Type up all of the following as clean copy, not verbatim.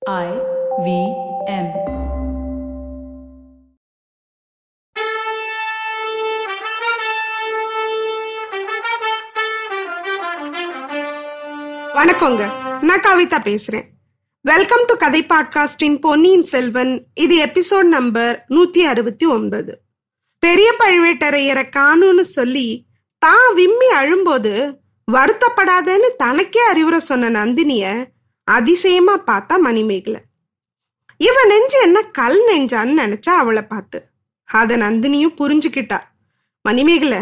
IVM. வணக்கங்க, நான் கவிதா பேசுறேன். வெல்கம் டு கதை பாட்காஸ்டின் பொன்னியின் செல்வன். இது எபிசோட் நம்பர் 169. பெரிய பழுவேட்டரையரை காணும்னு சொல்லி தான் விம்மி அழும்போது வருத்தப்படாதேன்னு தனக்கே அறிவுரை சொன்ன நந்தினிய அதிசயமா பார்த்தா மணிமேகலை. இவ நெஞ்சு என்ன கல் நெஞ்சான்னு நினைச்சா அவளை பார்த்து அத நந்தினியும் புரிஞ்சுக்கிட்டா. மணிமேகலை,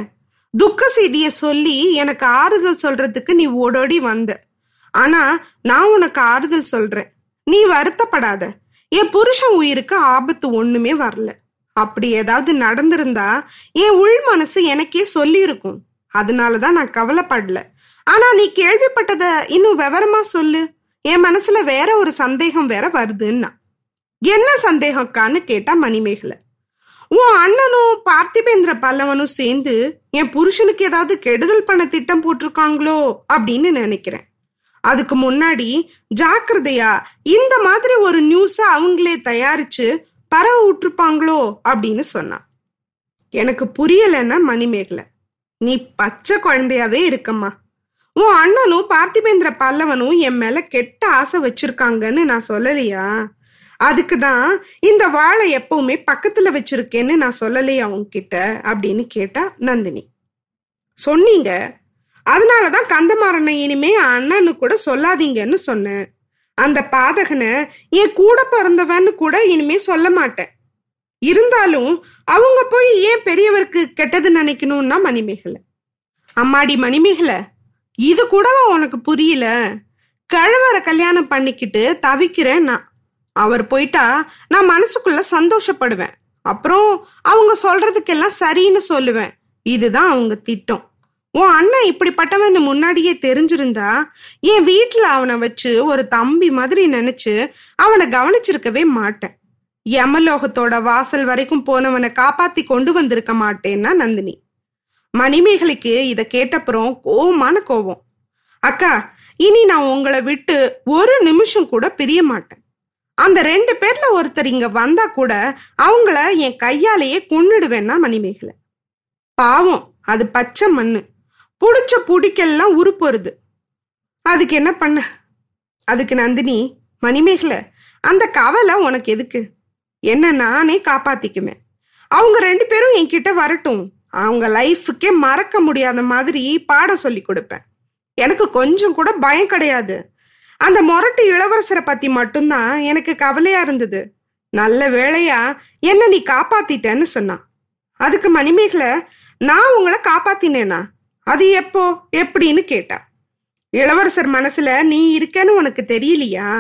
துக்க செய்திய சொல்லி எனக்கு ஆறுதல் சொல்றதுக்கு நீ ஓடோடி வந்த. ஆனா நான் உனக்கு ஆறுதல் சொல்றேன், நீ வருத்தப்படாத. என் புருஷன் உயிருக்கு ஆபத்து ஒண்ணுமே வரல. அப்படி ஏதாவது நடந்திருந்தா என் உள் மனசு எனக்கே சொல்லி இருக்கும். அதனாலதான் நான் கவலைப்படல. ஆனா நீ கேள்விப்பட்டத இன்னும் விவரமா சொல்லு. என் மனசுல வேற ஒரு சந்தேகம் வேற வருதுன்னா. என்ன சந்தேகம்கான்னு கேட்டா மணிமேகலை. உன் அண்ணனும் பார்த்திபேந்திர பல்லவனும் சேர்ந்து என் புருஷனுக்கு ஏதாவது கெடுதல் பண்ண திட்டம் போட்டிருக்காங்களோ அப்படின்னு நினைக்கிறேன். அதுக்கு முன்னாடி ஜாக்கிரதையா இந்த மாதிரி ஒரு நியூஸ அவங்களே தயாரிச்சு பரவ விட்டுருப்பாங்களோ அப்படின்னு சொன்னான். எனக்கு புரியலன்னா மணிமேகலை, நீ பச்சை குழந்தையாவே இருக்கம்மா. உன் அண்ணனும் பார்த்திபேந்திர பல்லவனும் என் மேல கெட்ட ஆசை வச்சிருக்காங்கன்னு நான் சொல்லலையா? அதுக்குதான் இந்த வாழை எப்பவுமே பக்கத்துல வச்சிருக்கேன்னு நான் சொல்லலையா உன்கிட்ட அப்படின்னு கேட்டா நந்தினி. சொன்னீங்க, அதனாலதான் கந்தமாறனை இனிமே அண்ணன்னு கூட சொல்லாதீங்கன்னு சொன்னேன். அந்த பாதகனை என் கூட பிறந்தவன்னு கூட இனிமே சொல்ல மாட்டேன். இருந்தாலும் அவங்க போய் ஏன் பெரியவருக்கு கெட்டது நினைக்கணும்னா மணிமேகலை. அம்மாடி மணிமேகலை, இது கூடவா உனக்கு புரியல? கழுவரை கல்யாணம் பண்ணிக்கிட்டு தவிக்கிறேன் நான். அவர் போயிட்டா நான் மனசுக்குள்ள சந்தோஷப்படுவேன். அப்புறம் அவங்க சொல்றதுக்கெல்லாம் சரின்னு சொல்லுவேன். இதுதான் அவங்க திட்டம். உன் அண்ணன் இப்படிப்பட்டவன்னு முன்னாடியே தெரிஞ்சிருந்தா என் வீட்டுல அவனை வச்சு ஒரு தம்பி மாதிரி நினைச்சு அவனை கவனிச்சிருக்கவே மாட்டேன். யமலோகத்தோட வாசல் வரைக்கும் போனவனை காப்பாத்தி கொண்டு வந்திருக்க மாட்டேன்னா நந்தினி. மணிமேகலைக்கு இதை கேட்டப்புறம் கோவமான கோபம். அக்கா, இனி நான் உங்களை விட்டு ஒரு நிமிஷம் கூட பிரிய மாட்டேன். அந்த 2 பேர்ல ஒருத்தர் இங்க வந்தா கூட அவங்கள என் கையாலேயே கொன்னுடுவேன்னா மணிமேகலை. பாவம், அது பச்சை மண்ணு, புடிச்ச புடிக்கெல்லாம் உருப்பொருது. அதுக்கு என்ன பண்ண? அதுக்கு நந்தினி, மணிமேகலை, அந்த கவலை உனக்கு எதுக்கு? என்ன நானே காப்பாத்திக்குவேன். அவங்க 2 பேரும் என்கிட்ட வரட்டும். அவங்க லைஃபுக்கே மறக்க முடியாத மாதிரி பாடம் சொல்லி கொடுப்பேன். எனக்கு கொஞ்சம் கூட பயம் கிடையாது. அந்த மொரட்டு இளவரசரை பத்தி மட்டும்தான் எனக்கு கவலையா இருந்தது. நல்ல வேளையா என்ன நீ காப்பாத்திட்டேன்னு சொன்னான். அதுக்கு மணிமேகலை, நான் உங்களை காப்பாத்தினேனா? அது எப்போ எப்படின்னு கேட்டா. இளவரசர் மனசுல நீ இருக்கேன்னு உனக்கு தெரியலையா?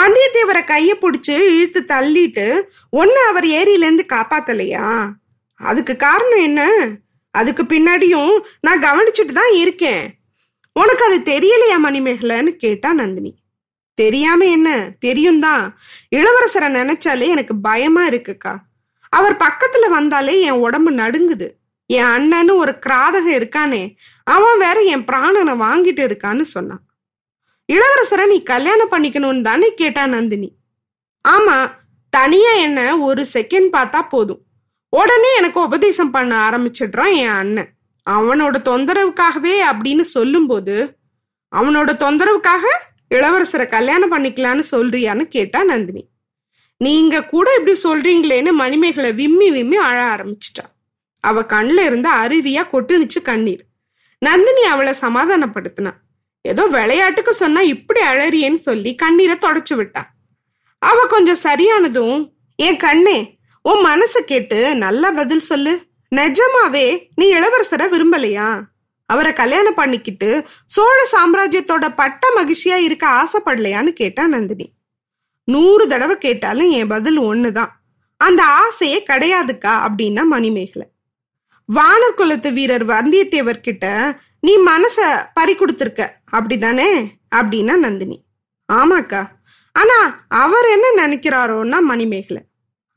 வந்தியத்தேவரை கைய பிடிச்சு இழுத்து தள்ளிட்டு ஒன்னு அவர் ஏரியிலேருந்து காப்பாத்தலையா? அதுக்கு காரணம் என்ன? அதுக்கு பின்னாடியும் நான் கவனிச்சுட்டு தான் இருக்கேன். உனக்கு அது தெரியலையா மணிமேகலைன்னு கேட்டா நந்தினி. தெரியாம என்ன, தெரியும் தான். இளவரசரை நினைச்சாலே எனக்கு பயமா இருக்குக்கா. அவர் பக்கத்துல வந்தாலே என் உடம்பு நடுங்குது. என் அண்ணன்னு ஒரு கிராதகம் இருக்கானே, அவன் வேற என் பிராணனை வாங்கிட்டு இருக்கான்னு சொன்னான். இளவரசரை நீ கல்யாணம் பண்ணிக்கணும்னு தானே கேட்டா நந்தினி. ஆமா, தனியா என்ன ஒரு செகண்ட் பார்த்தா போதும், உடனே எனக்கு உபதேசம் பண்ண ஆரம்பிச்சிடுறான் என் அண்ணன். அவனோட தொந்தரவுக்காகவே அப்படின்னு சொல்லும் போது, அவனோட தொந்தரவுக்காக இளவரசரை கல்யாணம் பண்ணிக்கலான்னு சொல்றியான்னு கேட்டா நந்தினி. நீங்க கூட இப்படி சொல்றீங்களேன்னு மணிமேகலை விம்மி விம்மி அழ ஆரம்பிச்சிட்டா. அவ கண்ல இருந்த அருவியா கொட்டுனுச்சு கண்ணீர். நந்தினி அவளை சமாதானப்படுத்தினா. ஏதோ விளையாட்டுக்கு சொன்னா இப்படி அழறியேன்னு சொல்லி கண்ணீரை தொடச்சு விட்டா. அவ கொஞ்சம் சரியானதும், என் கண்ணே, உன் மனசை கேட்டு நல்லா பதில் சொல்லு. நிஜமாவே நீ இளவரசரை விரும்பலையா? அவரை கல்யாணம் பண்ணிக்கிட்டு சோழ சாம்ராஜ்யத்தோட பட்ட மகிழ்ச்சியா இருக்க ஆசைப்படலையான்னு கேட்டா நந்தினி. 100 தடவை கேட்டாலும் என் பதில் ஒண்ணுதான், அந்த ஆசையே கிடையாதுக்கா அப்படின்னா மணிமேகலை. வானர் குலத்து வீரர் வந்தியத்தேவர்கிட்ட நீ மனச பறி கொடுத்துருக்க அப்படிதானே அப்படின்னா நந்தினி. ஆமாக்கா, ஆனா அவர் என்ன நினைக்கிறாரோன்னா மணிமேகலை.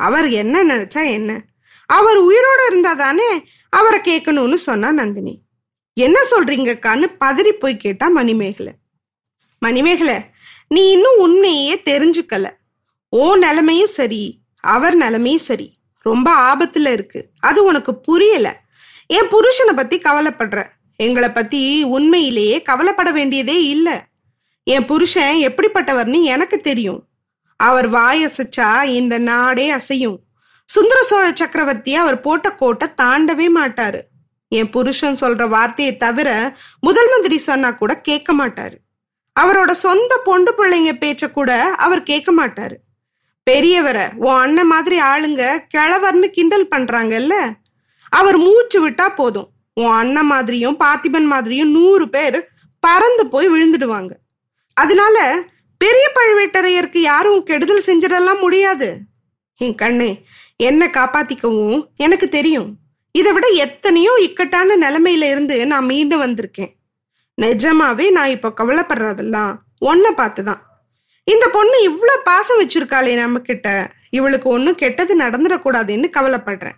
அவர் என்ன நினைச்சா என்ன, அவர் உயிரோட இருந்தா தானே அவரை கேட்கணும்னு சொன்னா நந்தினி. என்ன சொல்றீங்கக்கான்னு பதறி போய் கேட்டா மணிமேகலை. மணிமேகலை, நீ இன்னும் உண்மையே தெரிஞ்சுக்கல. ஓ நிலைமையும் சரி, அவர் நிலைமையும் சரி, ரொம்ப ஆபத்துல இருக்கு. அது உனக்கு புரியல. என் புருஷனை பத்தி கவலைப்படுற. எங்களை பத்தி உண்மையிலேயே கவலைப்பட வேண்டியதே இல்லை. என் புருஷன் எப்படிப்பட்டவர்னு எனக்கு தெரியும். அவர் வாயசைச்சா இந்த நாடே அசையும். சுந்தர சோழ சக்கரவர்த்தியை அவர் போட்ட கோட்டை தாண்டவே மாட்டாரு. என் புருஷன் சொல்ற வார்த்தையை தவிர முதல் மந்திரி சொன்னா கூட கேட்க மாட்டாரு. அவரோட சொந்த பொண்டு பிள்ளைங்க பேச்ச கூட அவர் கேட்க மாட்டாரு. பெரியவரை உன் அண்ணன் மாதிரி ஆளுங்க கிழவர்னு கிண்டல் பண்றாங்கல்ல, அவர் மூச்சு விட்டா போதும், உன் அண்ணன் மாதிரியும் பார்த்திபன் மாதிரியும் 100 பேர் பறந்து போய் விழுந்துடுவாங்க. அதனால பெரிய பழுவேட்டரையருக்கு யாரும் கெடுதல் செஞ்சிடலாம் முடியாது. என் கண்ணே, என்னை காப்பாத்திக்கவும் எனக்கு தெரியும். இதை விட எத்தனையோ இக்கட்டான நிலைமையில இருந்து நான் மீண்டு வந்திருக்கேன். நிஜமாவே நான் இப்ப கவலைப்படுறதெல்லாம் ஒன்ன பார்த்துதான். இந்த பொண்ணு இவ்வளோ பாசம் வச்சிருக்காளே நம்ம கிட்ட, இவளுக்கு ஒன்றும் கெட்டது நடந்துடக்கூடாதுன்னு கவலைப்படுறேன்.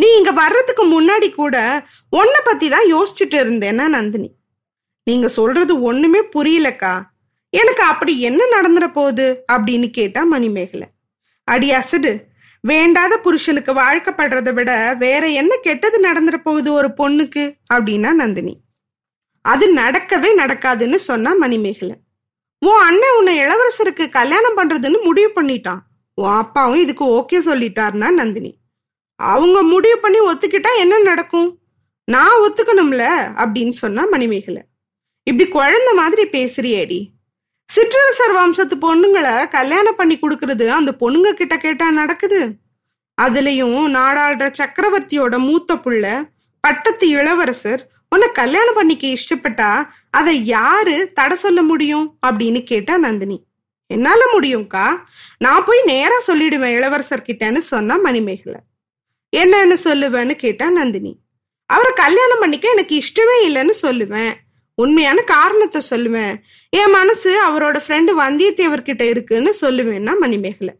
நீ இங்க வர்றதுக்கு முன்னாடி கூட உன்னை பத்தி தான் யோசிச்சுட்டு இருந்தேன்னா நந்தினி, நீங்க சொல்றது ஒண்ணுமே புரியலக்கா. எனக்கு அப்படி என்ன நடந்துட போகுது அப்படின்னு கேட்டா மணிமேகலை. அடி அசடு, வேண்டாத புருஷனுக்கு வாழ்க்கைப்படுறதை விட வேற என்ன கெட்டது நடந்துட போகுது ஒரு பொண்ணுக்கு அப்படின்னா நந்தினி. அது நடக்கவே நடக்காதுன்னு சொன்னா மணிமேகலை. உன் அண்ணன் உன்னை இளவரசருக்கு கல்யாணம் பண்றதுன்னு முடிவு பண்ணிட்டான். உன் அப்பாவும் இதுக்கு ஓகே சொல்லிட்டாருன்னா நந்தினி. அவங்க முடிவு பண்ணி ஒத்துக்கிட்டா என்ன நடக்கும்? நான் ஒத்துக்கணும்ல அப்படின்னு சொன்னா மணிமேகலை. இப்படி குழந்தை மாதிரி பேசுறியேடி. சிற்றரசர் வம்சத்து பொண்ணுங்களை கல்யாணம் பண்ணி கொடுக்கறது அந்த பொண்ணுங்க கிட்ட கேட்டா நடக்குது. அதுலயும் நாடாளுற சக்கரவர்த்தியோட மூத்த புள்ள பட்டத்து இளவரசர் உன்னை கல்யாணம் பண்ணிக்க இஷ்டப்பட்டா அதை யாரு தடை சொல்ல முடியும் அப்படின்னு கேட்டா நந்தினி. என்னால முடியும்க்கா, நான் போய் நேரா சொல்லிடுவேன் இளவரசர்கிட்டன்னு சொன்னா மணிமேகலை. என்னன்னு சொல்லுவேன்னு கேட்டா நந்தினி. அவரை கல்யாணம் பண்ணிக்க எனக்கு இஷ்டமே இல்லைன்னு சொல்லுவேன், உண்மையான காரணத்தை சொல்லுவேன், என் மனசு அவரோட ஃப்ரெண்டு வந்தியத்தேவர்கிட்ட இருக்குன்னு சொல்லுவேன்னா மணிமேகலை.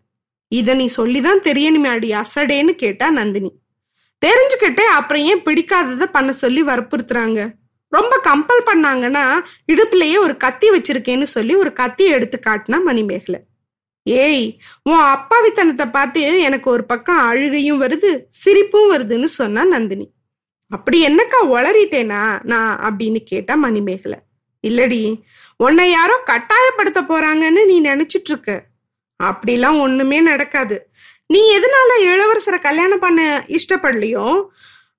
இதை நீ சொல்லிதான் தெரியணுமே அடி அசடேன்னு கேட்டா நந்தினி. தெரிஞ்சுக்கிட்டே அப்புறம் ஏன் பிடிக்காததை பண்ண சொல்லி வற்புறுத்துறாங்க? ரொம்ப கம்பல் பண்ணாங்கன்னா இடுப்புலையே ஒரு கத்தி வச்சிருக்கேன்னு சொல்லி ஒரு கத்தி எடுத்து காட்டினா மணிமேகலை. ஏய், உன் அப்பாவித்தனத்தை பார்த்து எனக்கு ஒரு பக்கம் அழுகையும் வருது சிரிப்பும் வருதுன்னு சொன்னா நந்தினி. அப்படி என்னக்கா உளறிட்டேனா நான் அப்படின்னு கேட்டா மணிமேகலை. இல்லடி, உன்னை யாரோ கட்டாயப்படுத்த போறாங்கன்னு நீ நினைச்சிட்டு இருக்க. அப்படிலாம் ஒண்ணுமே நடக்காது. நீ எதனால இளவரசரை கல்யாணம் பண்ண இஷ்டப்படலையோ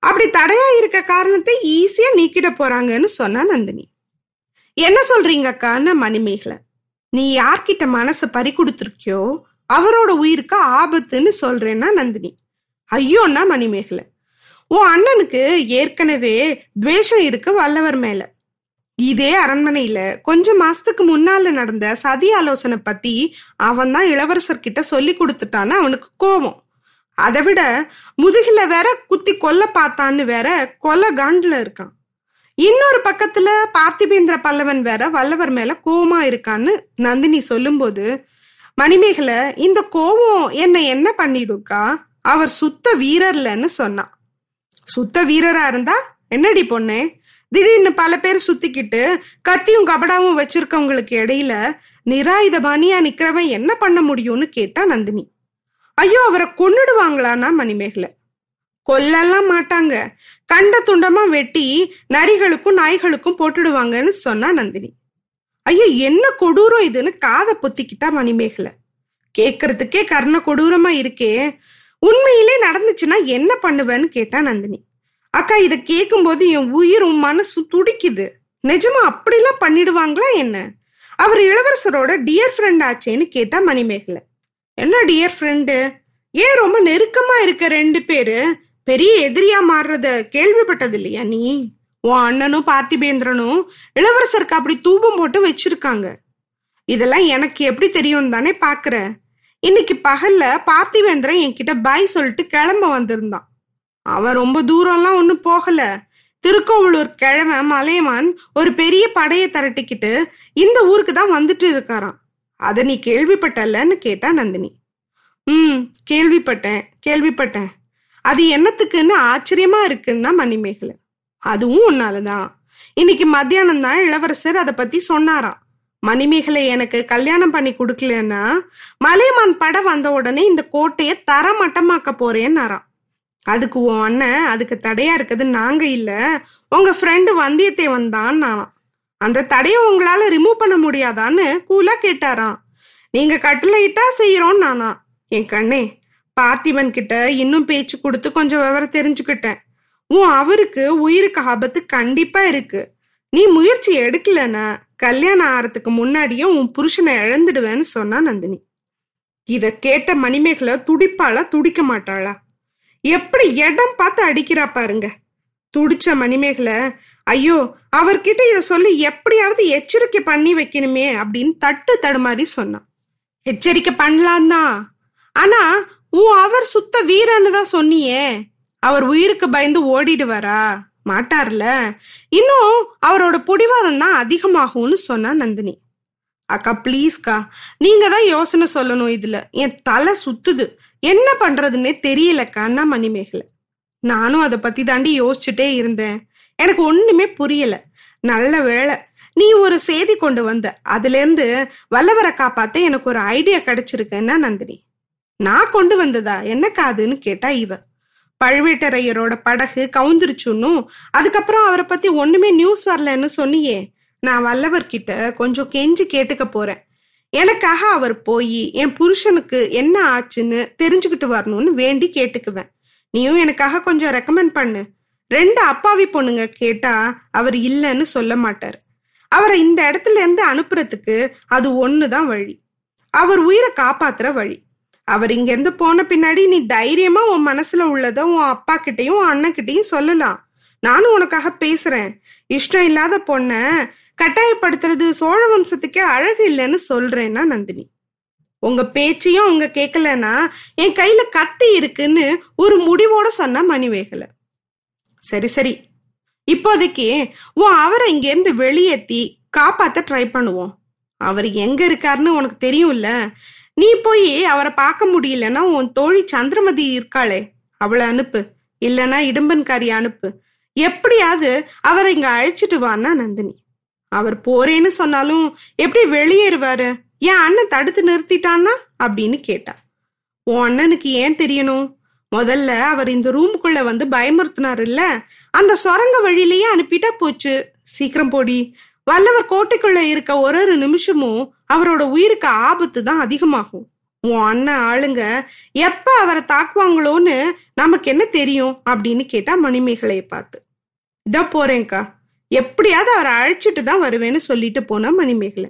அப்படி தடையா இருக்க காரணத்தை ஈஸியா நீக்கிட போறாங்கன்னு சொன்னா நந்தினி. என்ன சொல்றீங்கக்கான்னு மணிமேகலை. நீ யார்கிட்ட மனசை பறி கொடுத்துருக்கியோ அவரோட உயிருக்கு ஆபத்துன்னு சொல்றேன்னா நந்தினி. ஐயோன்னா மணிமேகலை. உன் அண்ணனுக்கு ஏற்கனவே துவேஷம் இருக்கு வல்லவர் மேல. இதே அரண்மனையில கொஞ்ச மாசத்துக்கு முன்னால நடந்த சதி ஆலோசனை பத்தி அவன் தான் இளவரசர்கிட்ட சொல்லி கொடுத்துட்டான்னு அவனுக்கு கோபம். அதை விட முதுகில வேற குத்தி கொல்ல பார்த்தான்னு வேற கொலை காண்டில் இருக்கான். இன்னொரு பக்கத்துல பார்த்திபேந்திர பல்லவன் வேற வல்லவர் மேல கோபமா இருக்கான்னு நந்தினி சொல்லும்போது மணிமேகலை, இந்த கோபம் என்னை என்ன பண்ணிடுக்கா, அவர் சுத்த வீரர்லன்னு சொன்னான். சுத்த வீரரா இருந்தா என்னடி பொண்ணே, திடீர்னு பல பேர் சுத்திக்கிட்டு கத்தியும் கபடாவும் வச்சிருக்கவங்களுக்கு இடையில நிராயுத பாணியா நிக்கிறவன் என்ன பண்ண முடியும்னு கேட்டா நந்தினி. ஐயோ, அவரை கொன்னுடுவாங்களான்னா மணிமேகலை. கொல்லலாம் மாட்டாங்க, கண்ட துண்டமா வெட்டி நரிகளுக்கும் நாய்களுக்கும் போட்டுடுவாங்கன்னு சொன்னா நந்தினி. ஐயோ, என்ன கொடூரம் இதுன்னு காதை பொத்திக்கிட்டா மணிமேகலை. கேட்கறதுக்கே கர்ண கொடூரமா இருக்கே, உண்மையிலே நடந்துச்சுன்னா என்ன பண்ணுவேன்னு கேட்டா நந்தினி. அக்கா, இதை கேட்கும்போது என் உயிரும் மனசும் துடிக்குது. நிஜமா அப்படிலாம் பண்ணிடுவாங்களா என்ன? அவர் இளவரசரோட டியர் ஃப்ரெண்ட் ஆச்சேன்னு கேட்டா மணிமேகலை. என்ன டியர் ஃப்ரெண்டு? ஏன் ரொம்ப நெருக்கமா இருக்க 2 பேரு பெரிய எதிரியா மாறுறத கேள்விப்பட்டது இல்லையா நீ? உன் அண்ணனும் பார்த்திபேந்திரனும் இளவரசருக்கு அப்படி தூபம் போட்டு வச்சிருக்காங்க. இதெல்லாம் எனக்கு எப்படி தெரியும் தானே பாக்குற. இன்னைக்கு பகல்ல பார்த்திவேந்திரன் என்கிட்ட பாய் சொல்லிட்டு கிளம்ப வந்திருந்தான். அவன் ரொம்ப தூரம்லாம் ஒன்றும் போகல. திருக்கோவிலூர் கிழமை மலைமான் ஒரு பெரிய படையை திரட்டிக்கிட்டு இந்த ஊருக்கு தான் வந்துட்டு இருக்காராம். அதை நீ கேள்விப்பட்டலன்னு கேட்டா நந்தினி. கேள்விப்பட்டேன். அது என்னத்துக்குன்னு ஆச்சரியமா இருக்குன்னா மணிமேகலை. அதுவும் உன்னாலதான். இன்னைக்கு மத்தியானம் தான் இளவரசர் அதை பத்தி சொன்னாராம். மணிமேகலை எனக்கு கல்யாணம் பண்ணி கொடுக்கலன்னா மலைமான் படம் வந்த உடனே இந்த கோட்டையை தரமட்டமாக்க போறேன்னாராம். அதுக்கு உன் அண்ணன் அதுக்கு தடையா இருக்குது நாங்க இல்ல, உங்க ஃப்ரெண்டு வந்தியத்தேவன் தான். அந்த தடையை உங்களால ரிமூவ் பண்ண முடியாதான்னு கூலா கேட்டாராம். நீங்க கட்டளையிட்டா செய்யறோம் நானா. என் கண்ணே, பார்த்திபன் கிட்ட இன்னும் பேச்சு கொடுத்து கொஞ்சம் விவரம் தெரிஞ்சுக்கிட்டேன். உன் அவருக்கு உயிருக்கு ஆபத்து கண்டிப்பா இருக்கு. நீ முயற்சி எடுக்கலன்னா கல்யாணம் ஆறதுக்கு முன்னாடியே உன் புருஷனை இழந்துடுவேன்னு சொன்னா நந்தினி. இத கேட்ட மணிமேகலை துடிப்பாளா துடிக்க மாட்டாளா? எப்படி இடம் பார்த்து அடிக்கிறா பாருங்க. துடிச்ச மணிமேகலை ஐயோ அவர்கிட்ட இதை சொல்லி எப்படியாவது எச்சரிக்கை பண்ணி வைக்கணுமே அப்படின்னு தட்டு தடுமாறி சொன்னான். எச்சரிக்கை பண்ணலான் தான், ஆனா அவர் சுத்த வீரன்னு தான் சொன்னியே, அவர் உயிருக்கு பயந்து ஓடிடுவாரா மாட்டார்ல, இன்னும் அவரோட பிடிவாதம் தான் அதிகமாகும்னு சொன்னா நந்தினி. அக்கா பிளீஸ்க்கா, நீங்க தான் யோசனை சொல்லணும், இதுல என் தலை சுத்துது, என்ன பண்றதுன்னே தெரியலக்கான்னா மணிமேகலை. நானும் அதை பத்தி தாண்டி யோசிச்சுட்டே இருந்தேன், எனக்கு ஒண்ணுமே புரியல. நல்ல வேளை நீ ஒரு செய்தி கொண்டு வந்த, அதுலேருந்து வல்லவரை காப்பாத்த எனக்கு ஒரு ஐடியா கிடைச்சிருக்குன்னா நந்தினி. நான் கொண்டு வந்ததா என்ன காதுன்னு கேட்டா இவ. பழுவேட்டரையரோட படகு கவுந்துருச்சுன்னு அதுக்கப்புறம் அவரை பத்தி ஒண்ணுமே நியூஸ் வரலன்னு சொன்னியே, நான் வல்லவர்கிட்ட கொஞ்சம் கெஞ்சி கேட்டுக்க போறேன். எனக்காக அவர் போய் என் புருஷனுக்கு என்ன ஆச்சுன்னு தெரிஞ்சுக்கிட்டு வரணும்னு வேண்டி கேட்டுக்குவேன். நீயும் எனக்காக கொஞ்சம் ரெக்கமெண்ட் பண்ணு. ரெண்டு அப்பாவி பொண்ணுங்க கேட்டா அவர் இல்லைன்னு சொல்ல மாட்டார். அவரை இந்த இடத்துல இருந்து அனுப்புறதுக்கு அது ஒண்ணுதான் வழி, அவர் உயிரை காப்பாத்துற வழி. அவர் இங்கேருந்து போன பின்னாடி நீ தைரியமா உன் மனசுல உள்ளதை உன் அப்பா கிட்டையும் உன் அண்ணன்கிட்டையும் சொல்லலாம். நானும் உனக்காக பேசுறேன். இஷ்டம் இல்லாத பொண்ண கட்டாயப்படுத்துறது சோழ வம்சத்துக்கே அழகு இல்லைன்னு சொல்றேன்னா நந்தினி. உங்க பேச்சையும் அவங்க கேட்கலன்னா என் கையில கத்தி இருக்குன்னு ஒரு முடிவோட சொன்ன மணிமேகலை. சரி சரி, இப்போதைக்கு உன் அவரை இங்கேருந்து வெளியேற்றி காப்பாற்ற ட்ரை பண்ணுவோம். அவர் எங்க இருக்காருன்னு உனக்கு தெரியும்ல. நீ போய் அவரை பார்க்க முடியலன்னா உன் தோழி சந்திரமதி இருக்காளே, அவளை அனுப்பு, இல்லைன்னா இடும்பன்காரியை அனுப்பு. எப்படியாவது அவரை இங்க அழைச்சிட்டு வான்னா நந்தினி. அவர் போறேன்னு சொன்னாலும் எப்படி வெளியேறுவாரு? என் அண்ணன் தடுத்து நிறுத்திட்டான்னா அப்படின்னு கேட்டா. உன் அண்ணனுக்கு ஏன் தெரியணும்? முதல்ல அவர் இந்த ரூமுக்குள்ள வந்து பயமுறுத்தினார் இல்ல, அந்த சொரங்க வழியிலேயே அனுப்பிட்டா போச்சு. சீக்கிரம் போடி, வல்லவர் கோட்டைக்குள்ள இருக்க ஒரு ஒரு நிமிஷமும் அவரோட உயிருக்கு ஆபத்து தான் அதிகமாகும். உன் அண்ணன் ஆளுங்க எப்ப அவரை தாக்குவாங்களோன்னு நமக்கு என்ன தெரியும் அப்படின்னு கேட்டா மணிமேகலையை பார்த்து. இதோ போறேங்க்கா, எப்படியாவது அவரை அழைச்சிட்டு தான் வருவேன்னு சொல்லிட்டு போனா மணிமேகலை.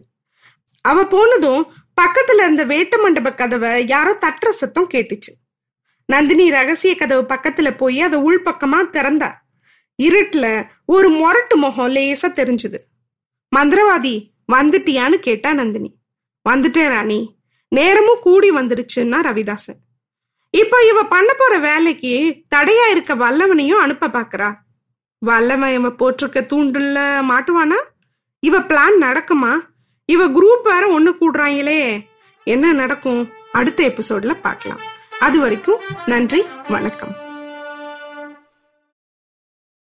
அவ போனதும் பக்கத்துல இருந்த வேட்டு மண்டப கதவை யாரோ தட்டுற சத்தம் கேட்டுச்சு. நந்தினி ரகசிய கதவு பக்கத்துல போய் அதை உள்பக்கமா திறந்தா. இருட்டுல ஒரு மொரட்டு முகம் லேசா தெரிஞ்சுது. மந்திரவாதி வந்துட்டியான்னு கேட்டா நந்தினி. வந்துட்டேன் ராணி, நேரமும் கூடி வந்துருச்சுன்னா ரவிதாசன். இப்ப இவ பண்ண போற வேலைக்கு தடையா இருக்க வல்லவனையும் அனுப்ப பாக்குறா. வல்லவன் இவ போட்டிருக்க தூண்டுல மாட்டுவானா? இவ பிளான் நடக்குமா? இவ குரூப் வேற ஒண்ணு கூடுறாங்களே, என்ன நடக்கும் அடுத்த எபிசோட்ல பாக்கலாம். அது வரைக்கும் நன்றி, வணக்கம்.